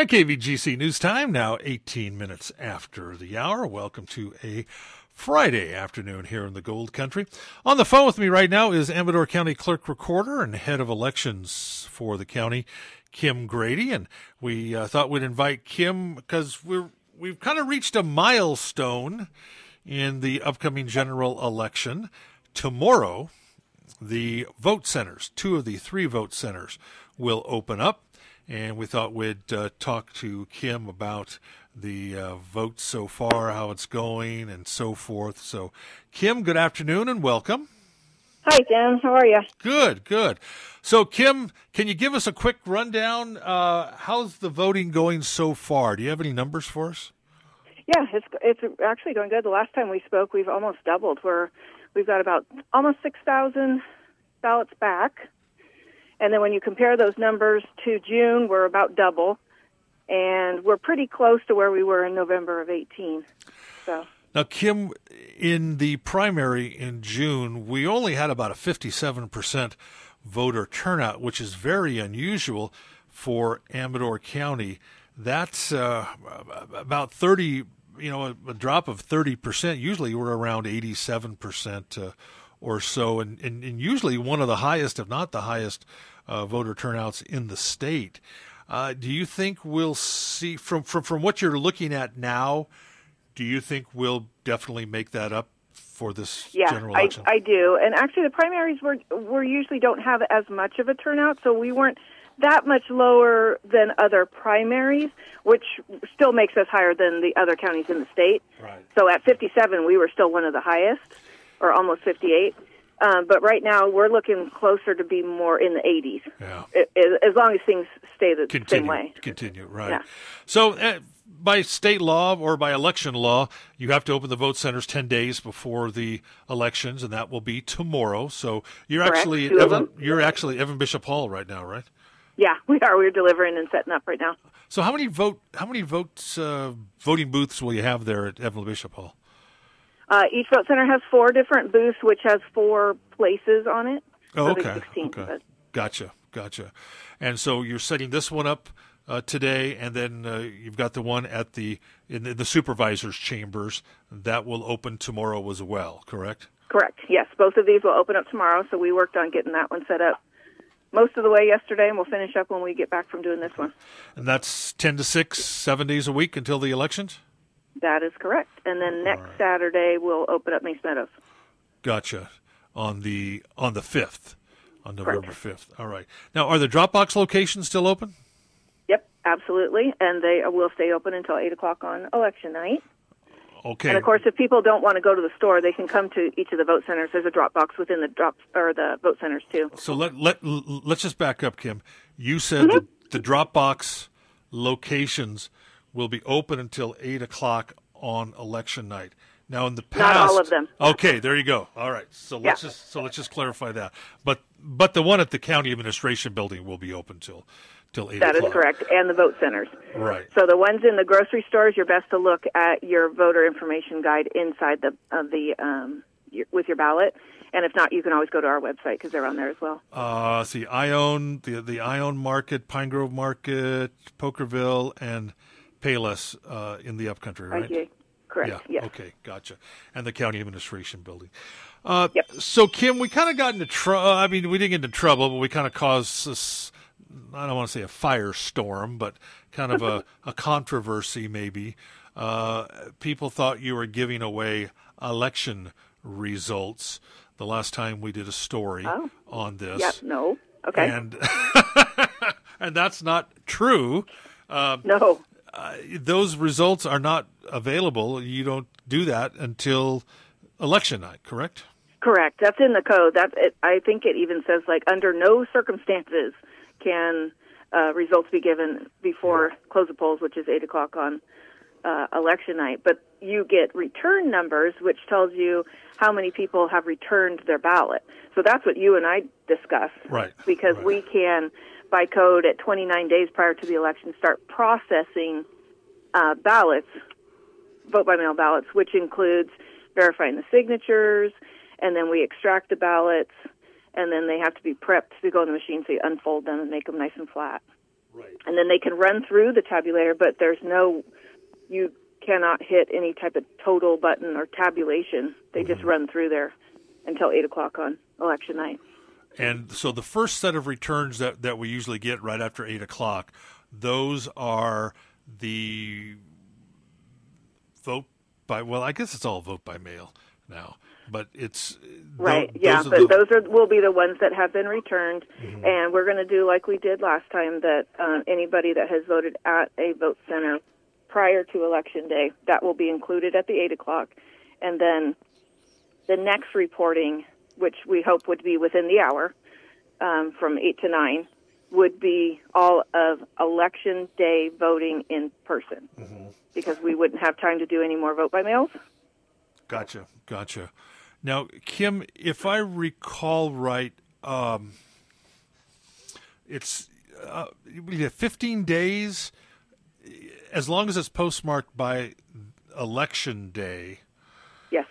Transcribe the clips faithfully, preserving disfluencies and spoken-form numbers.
At K V G C News Time, now eighteen minutes after the hour. Welcome to a Friday afternoon here in the Gold Country. On the phone with me right now is Amador County Clerk Recorder and Head of Elections for the county, Kim Grady. And we uh, thought we'd invite Kim because we're, we've kind of reached a milestone in the upcoming general election. Tomorrow, the vote centers, two of the three vote centers, will open up. And we thought we'd uh, talk to Kim about the uh, vote so far, how it's going, and so forth. So, Kim, good afternoon and welcome. Hi, Dan. How are you? Good, good. So, Kim, can you give us a quick rundown? Uh, how's the voting going so far? Do you have any numbers for us? Yeah, it's it's actually going good. The last time we spoke, we've almost doubled. We're, we've got about almost six thousand ballots back. And then when you compare those numbers to June, we're about double, and we're pretty close to where we were in November of eighteen. So now, Kim, in the primary in June, we only had about a fifty-seven percent voter turnout, which is very unusual for Amador County. That's uh, about thirty, you know, a, a drop of thirty percent. Usually we're around eighty-seven percent uh, or so, and, and, and usually one of the highest, if not the highest, uh, voter turnouts in the state. Uh, do you think we'll see, from, from, from what you're looking at now, do you think we'll definitely make that up for this yeah, general election? Yeah, I, I do. And actually the primaries, we're, we're usually don't have as much of a turnout, so we weren't that much lower than other primaries, which still makes us higher than the other counties in the state. Right. So at fifty-seven, we were still one of the highest, or almost fifty-eight. Um, but right now, we're looking closer to be more in the eighties, yeah. it, it, as long as things stay the continue, same way. Continue, right. Yeah. So uh, by state law or by election law, you have to open the vote centers ten days before the elections, and that will be tomorrow. So you're Correct. actually Evan, you're actually Evan Bishop Hall right now, right? Yeah, we are. We're delivering and setting up right now. So how many vote how many votes uh, voting booths will you have there at Evan Bishop Hall? Uh, each vote center has four different booths, which has four places on it. Oh, so okay. okay. Gotcha, gotcha. And so you're setting this one up uh, today, and then uh, you've got the one at the in, the in the supervisor's chambers. That will open tomorrow as well, correct? Correct, yes. Both of these will open up tomorrow, so we worked on getting that one set up most of the way yesterday, and we'll finish up when we get back from doing this one. And that's ten to six, seven days a week until the elections? That is correct. And then next right. Saturday, we'll open up Mace Meadows. Gotcha. On the on the fifth, on November correct. fifth. All right. Now, are the Dropbox locations still open? Yep, absolutely. And they will stay open until eight o'clock on election night. Okay. And, of course, if people don't want to go to the store, they can come to each of the vote centers. There's a Dropbox within the drop or the vote centers, too. So let, let, let's just back up, Kim. You said mm-hmm. that the Dropbox locations will be open until eight o'clock on election night. Now, in the past... Not all of them. Okay, there you go. All right, so let's, yeah. just, so let's just clarify that. But but the one at the county administration building will be open till, till eight that o'clock. That is correct, and the vote centers. Right. So the ones in the grocery stores, you're best to look at your voter information guide inside the of the um, your, with your ballot. And if not, you can always go to our website because they're on there as well. Uh, see, Ione, the, the Ione Market, Pine Grove Market, Pokerville, and... Pay less uh, in the upcountry, right? Okay. Correct. Yeah. Yes. Okay. Gotcha. And the county administration building. Uh, yep. So, Kim, we kind of got into trouble. I mean, we didn't get into trouble, but we kind of caused this, I don't want to say a firestorm, but kind of a, a controversy maybe. Uh, people thought you were giving away election results the last time we did a story oh. on this. Yep. No. Okay. And, and that's not true. Uh, no. Uh, those results are not available. You don't do that until election night, correct? Correct. That's in the code. That's it. I think it even says, like, under no circumstances can uh, results be given before close of polls, which is eight o'clock on uh, election night. But you get return numbers, which tells you how many people have returned their ballot. So that's what you and I discuss. Right. Because right. we can... by code at twenty-nine days prior to the election, start processing uh, ballots, vote-by-mail ballots, which includes verifying the signatures, and then we extract the ballots, and then they have to be prepped to go in the machine, so you unfold them and make them nice and flat. Right. And then they can run through the tabulator, but there's no, you cannot hit any type of total button or tabulation. They mm-hmm. just run through there until eight o'clock on election night. And so the first set of returns that, that we usually get right after eight o'clock, those are the vote by, well, I guess it's all vote by mail now. But it's right, those, yeah. Those but the, those are will be the ones that have been returned, mm-hmm. and we're going to do like we did last time. That um, anybody that has voted at a vote center prior to election day, that will be included at the eight o'clock, and then the next reporting, which we hope would be within the hour, um, from eight to nine, would be all of election day voting in person, mm-hmm. because we wouldn't have time to do any more vote by mails. Gotcha, gotcha. Now, Kim, if I recall right, um, it's uh, fifteen days, as long as it's postmarked by election day. Yes.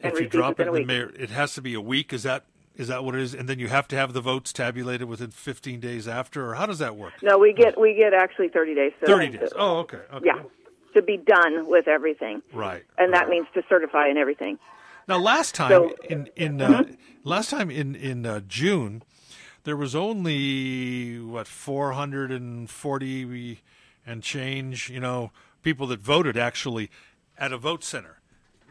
If you drop it in the mayor, it has to be a week. Is that is that what it is? And then you have to have the votes tabulated within fifteen days after, or how does that work? No, we get we get actually thirty days. So thirty days. Oh, okay. okay. Yeah, to be done with everything. Right. And that right. means to certify and everything. Now, last time so, in in uh, mm-hmm. last time in in uh, June, there was only what four hundred forty and change, you know, people that voted actually at a vote center.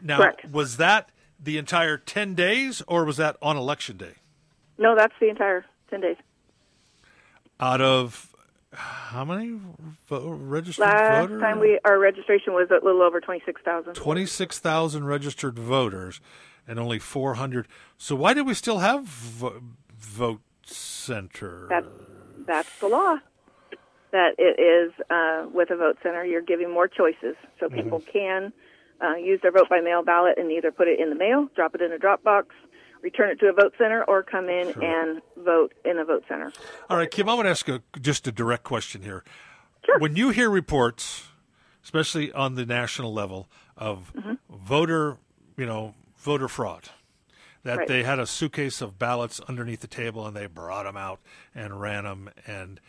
Now, correct. Was that the entire ten days, or was that on election day? No, that's the entire ten days. Out of how many vo- registered last voters? Last time we our registration was a little over twenty-six thousand. twenty-six thousand registered voters and only four hundred. So why do we still have vo- vote center? That, that's the law. That it is uh, with a vote center, you're giving more choices. So people mm-hmm. can uh, use their vote by mail ballot and either put it in the mail, drop it in a drop box, return it to a vote center, or come in sure. and vote in a vote center. All right, Kim, I want to ask a, just a direct question here. Sure. When you hear reports, especially on the national level, of mm-hmm. voter, you know, voter fraud, that right. they had a suitcase of ballots underneath the table and they brought them out and ran them, and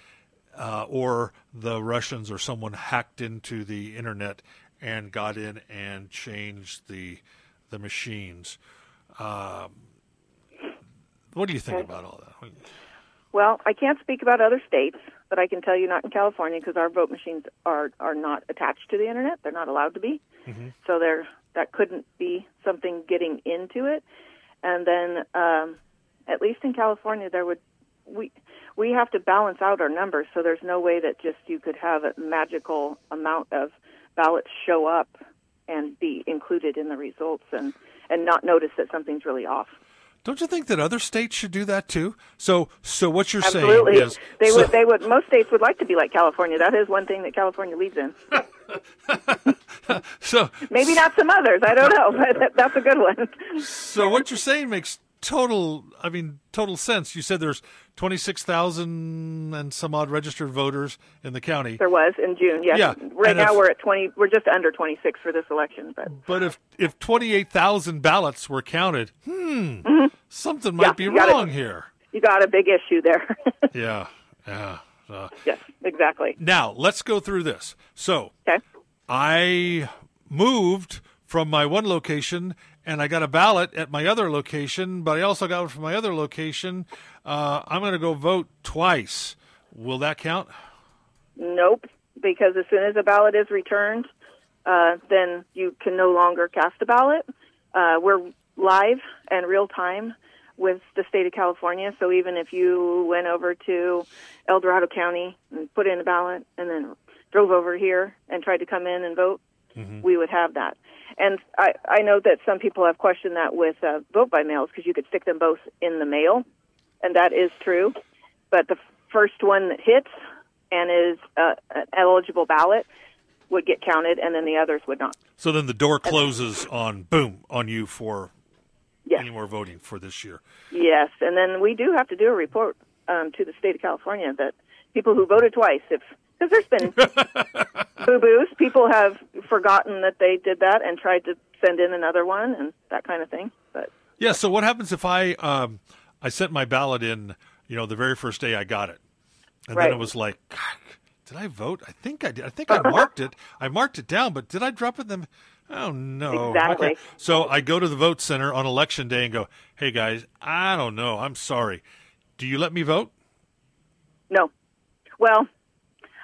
uh, or the Russians or someone hacked into the internet and got in and changed the the machines. Um, What do you think okay. about all that? Well, I can't speak about other states, but I can tell you not in California, because our vote machines are, are not attached to the internet. They're not allowed to be. Mm-hmm. So there that couldn't be something getting into it. And then um, at least in California, there would we we have to balance out our numbers. So there's no way that just you could have a magical amount of ballots show up and be included in the results and, and not notice that something's really off. Don't you think that other states should do that too? So, so what you're absolutely. Saying is they so, would. They would. Most states would like to be like California. That is one thing that California leads in. so maybe not some others. I don't know, but that's a good one. So what you're saying makes total. I mean, total sense. You said there's twenty-six thousand and some odd registered voters in the county. There was in June. Yes. Yeah. Right and now if, we're at twenty. We're just under twenty-six for this election. But but if if twenty-eight thousand ballots were counted, hmm. Mm-hmm. Something might yeah, be wrong a, here. You got a big issue there. yeah, yeah. Uh, yes, exactly. Now, let's go through this. So, okay. I moved from my one location, and I got a ballot at my other location, but I also got one from my other location. Uh, I'm going to go vote twice. Will that count? Nope, because as soon as a ballot is returned, uh, then you can no longer cast a ballot. Uh, we're live and real time with the state of California. So even if you went over to El Dorado County and put in a ballot and then drove over here and tried to come in and vote, mm-hmm. we would have that. And I, I know that some people have questioned that with uh, vote by mails, because you could stick them both in the mail, and that is true. But the first one that hits and is uh, an eligible ballot would get counted, and then the others would not. So then the door closes on, boom, on you for... Yes. Any more voting for this year? Yes, and then we do have to do a report um, to the state of California that people who voted twice, if because there's been boo-boos, people have forgotten that they did that and tried to send in another one and that kind of thing. But yeah, so what happens if I um, I sent my ballot in, you know, the very first day I got it, and right. then it was like, Did I vote? I think I did. I think I marked it. I marked it down, but did I drop it in them? Oh, no. Exactly. Okay. So I go to the vote center on election day and go, hey, guys, I don't know. I'm sorry. Do you let me vote? No. Well,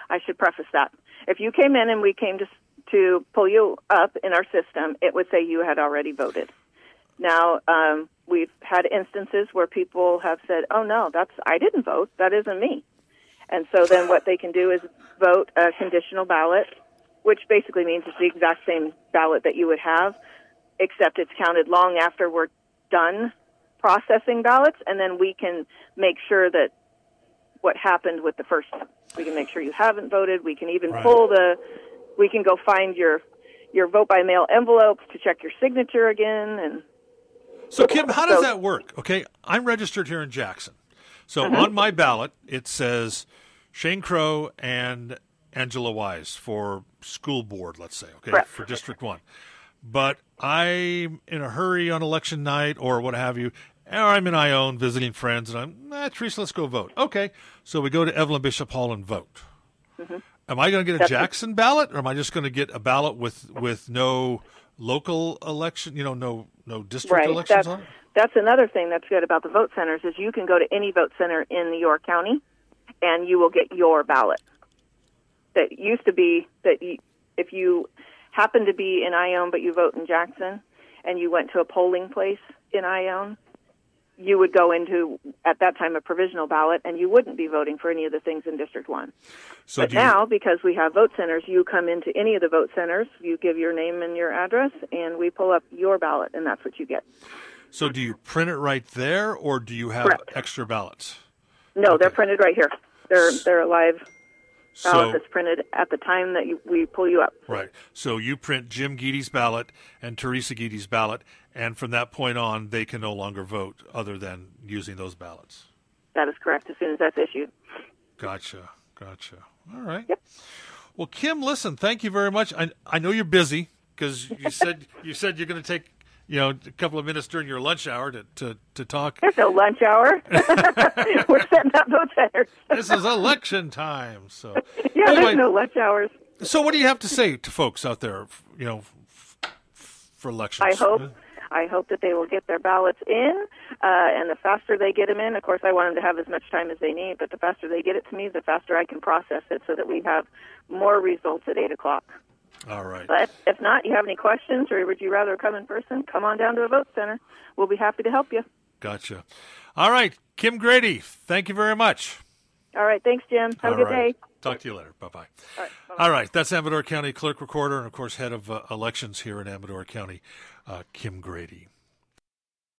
I should preface that. If you came in and we came to to pull you up in our system, it would say you had already voted. Now, um, we've had instances where people have said, oh, no, that's I didn't vote. That isn't me. And so then what they can do is vote a conditional ballot, which basically means it's the exact same ballot that you would have, except it's counted long after we're done processing ballots, and then we can make sure that what happened with the first one. We can make sure you haven't voted. We can even right. pull the... We can go find your your vote-by-mail envelopes to check your signature again. And So, Kim, how does so, that work? Okay, I'm registered here in Jackson. So uh-huh. on my ballot, it says Shane Crow and Angela Wise for school board, let's say, okay, Correct. for District one. But I'm in a hurry on election night or what have you, or I'm in Ione visiting friends, and I'm, eh, Teresa, let's go vote. Okay, so we go to Evelyn Bishop Hall and vote. Mm-hmm. Am I going to get a Jackson ballot, or am I just going to get a ballot with, with no local election, you know, no no district right. elections that's, on it? That's another thing that's good about the vote centers is you can go to any vote center in your county, and you will get your ballot. That used to be that you, if you happen to be in Ione but you vote in Jackson and you went to a polling place in Ione, you would go into, at that time, a provisional ballot, and you wouldn't be voting for any of the things in District one. So but you, now, because we have vote centers, you come into any of the vote centers, you give your name and your address, and we pull up your ballot, and that's what you get. So do you print it right there, or do you have Correct. extra ballots? No, okay. they're printed right here. They're, they're a live ballot so, that's printed at the time that you, we pull you up. Right. So you print Jim Geedy's ballot and Teresa Geedy's ballot, and from that point on, they can no longer vote other than using those ballots. That is correct, as soon as that's issued. Gotcha, gotcha. All right. Yep. Well, Kim, listen, thank you very much. I I know you're busy because you said you said you're going to take you know a couple of minutes during your lunch hour to, to, to talk. There's no lunch hour. We're setting up vote centers. This is election time, so yeah, anyway, there's no lunch hours. So, what do you have to say to folks out there? You know, f- f- for elections. I hope. Uh, I hope that they will get their ballots in, uh, and the faster they get them in, of course, I want them to have as much time as they need, but the faster they get it to me, the faster I can process it so that we have more results at eight o'clock. All right. But if not, you have any questions, or would you rather come in person, come on down to a vote center. We'll be happy to help you. Gotcha. All right. Kim Grady, thank you very much. All right. Thanks, Jim. Have All a good right. day. Talk to you later. Bye-bye. All right. Bye-bye. All right. That's Amador County Clerk Recorder and, of course, Head of uh, Elections here in Amador County, uh, Kim Grady.